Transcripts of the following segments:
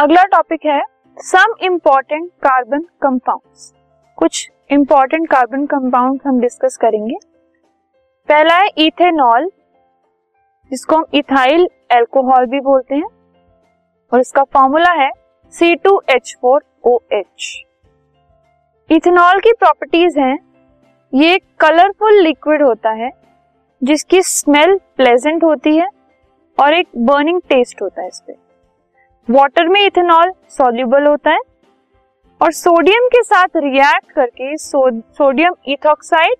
अगला टॉपिक है some important carbon compounds. कुछ इम्पोर्टेंट कार्बन कंपाउंड्स हम डिस्कस करेंगे। पहला है इथेनॉल, जिसको हम इथाइल एल्कोहल भी बोलते हैं, और इसका फॉर्मूला है C2H4OH। इथेनॉल की प्रॉपर्टीज हैं, ये कलरफुल लिक्विड होता है जिसकी स्मेल प्लेजेंट होती है और एक बर्निंग टेस्ट होता है। इसपे वाटर में इथेनॉल सॉल्युबल होता है और सोडियम के साथ रिएक्ट करके सोडियम इथॉक्साइड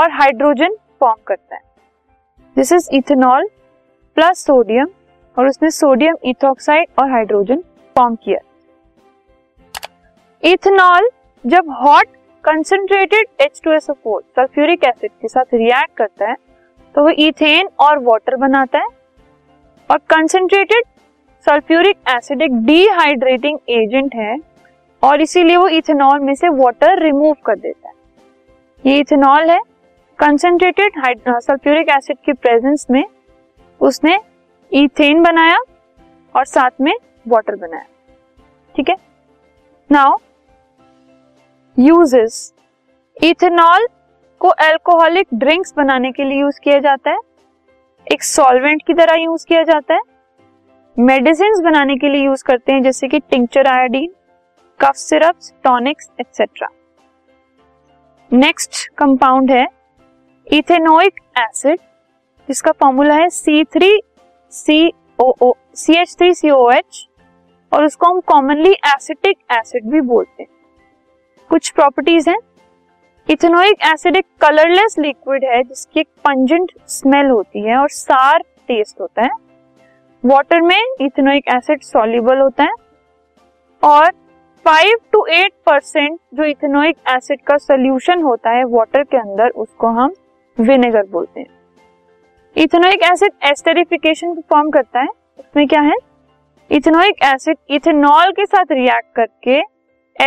और हाइड्रोजन फॉर्म करता है। This is ethanol plus sodium, और उसने सोडियम इथॉक्साइड और हाइड्रोजन फॉर्म किया। इथेनॉल जब hot concentrated H2SO4 sulphuric acid के साथ रिएक्ट करता है तो वो इथेन और वाटर बनाता है, और कंसंट्रेटेड सल्फ्यूरिक एसिड एक डिहाइड्रेटिंग एजेंट है और इसीलिए वो इथेनॉल में से वाटर रिमूव कर देता है। ये इथेनॉल है, कंसंट्रेटेड सल्फ्यूरिक एसिड की प्रेजेंस में उसने इथेन बनाया और साथ में वाटर बनाया। ठीक है, नाउ यूजेस। इथेनॉल को अल्कोहलिक ड्रिंक्स बनाने के लिए यूज किया जाता है, एक सॉल्वेंट की तरह यूज किया जाता है, मेडिसिन बनाने के लिए यूज करते हैं जैसे कि tincture, iodine, cough syrups, tonics etcetera. Next compound है इथेनोइक एसिड, जिसका फॉर्मूला है CH3COOH, और उसको हम कॉमनली एसिटिक एसिड भी बोलते हैं। कुछ प्रॉपर्टीज हैं, इथेनोइक एसिड एक कलरलेस लिक्विड है जिसकी एक पंजेंट स्मेल होती है और सार टेस्ट होता है। वाटर में इथेनोइक एसिड सॉल्युबल होता है, और 5-8% जो इथेनोइक एसिड का सोल्यूशन होता है वाटर के अंदर, उसको हम विनेगर बोलते हैं। इथेनोइक एसिड एस्टरिफिकेशन परफॉर्म करता है। उसमें क्या है, इथेनोइक एसिड इथेनॉल के साथ रिएक्ट करके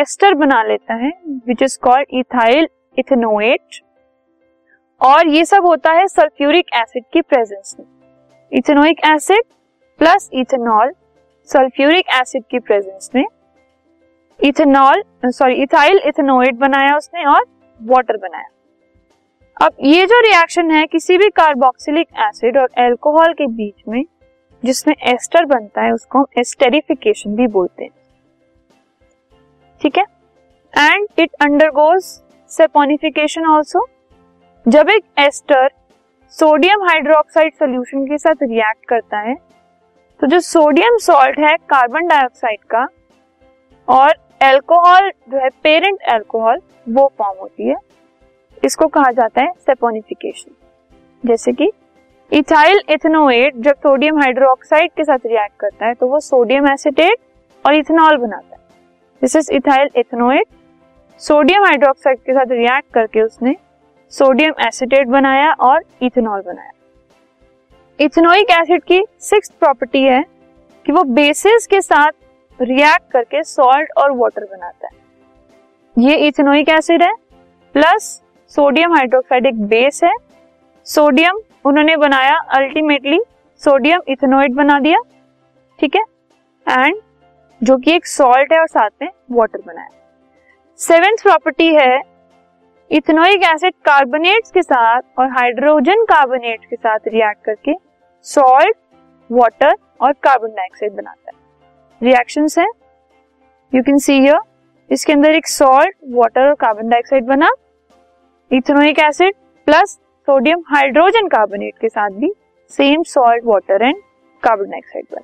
एस्टर बना लेता है which is called ethyl ethanoate, और ये सब होता है सल्फ्यूरिक एसिड की प्रेजेंस में। Ethanoic acid plus ethanol sulphuric acid की प्रेजेंस में इथाइल इथनोएट बनाया उसने और वाटर बनाया। अब ये जो रिएक्शन है किसी भी कार्बोक्सिलिक एसिड और एल्कोहल के बीच में जिसमें एस्टर बनता है उसको हम एस्टरिफिकेशन भी बोलते हैं। ठीक है, and it undergoes saponification also. जब एक एस्टर सोडियम हाइड्रोक्साइड सोल्यूशन के साथ रिएक्ट करता है तो जो सोडियम सॉल्ट है कार्बन डाइऑक्साइड का और एल्कोहल जो है पेरेंट एल्कोहल वो फॉर्म होती है, इसको कहा जाता है सैपोनिफिकेशन। जैसे कि इथाइल इथनोएट जब सोडियम हाइड्रोक्साइड के साथ रिएक्ट करता है तो वो सोडियम एसीटेट और इथेनॉल बनाता है। This is ethyl ethanoate. Sodium hydroxide के साथ रिएक्ट करके उसने सोडियम एसीटेट बनाया और इथेनॉल बनाया। इथेनोइक एसिड की 6th प्रॉपर्टी है कि वो बेसिस के साथ रिएक्ट करके सॉल्ट और वाटर बनाता है। ये इथेनोइक एसिड है प्लस सोडियम हाइड्रोक्साइड एक बेस है। सोडियम उन्होंने बनाया, अल्टीमेटली सोडियम इथेनोइड बना दिया। ठीक है, एंड जो कि एक सॉल्ट है और साथ में वाटर बनाया। 7th प्रॉपर्टी है इथेनोइक एसिड कार्बोनेट्स के साथ और हाइड्रोजन कार्बोनेट के साथ रिएक्ट करके सॉल्ट, वाटर और कार्बन डाइऑक्साइड बनाता है। रिएक्शंस है, यू कैन सी हियर, इसके अंदर एक सॉल्ट, वाटर और कार्बन डाइऑक्साइड बना। Ethanoic acid plus sodium hydrogen carbonate के साथ भी same salt, water and carbon dioxide बना।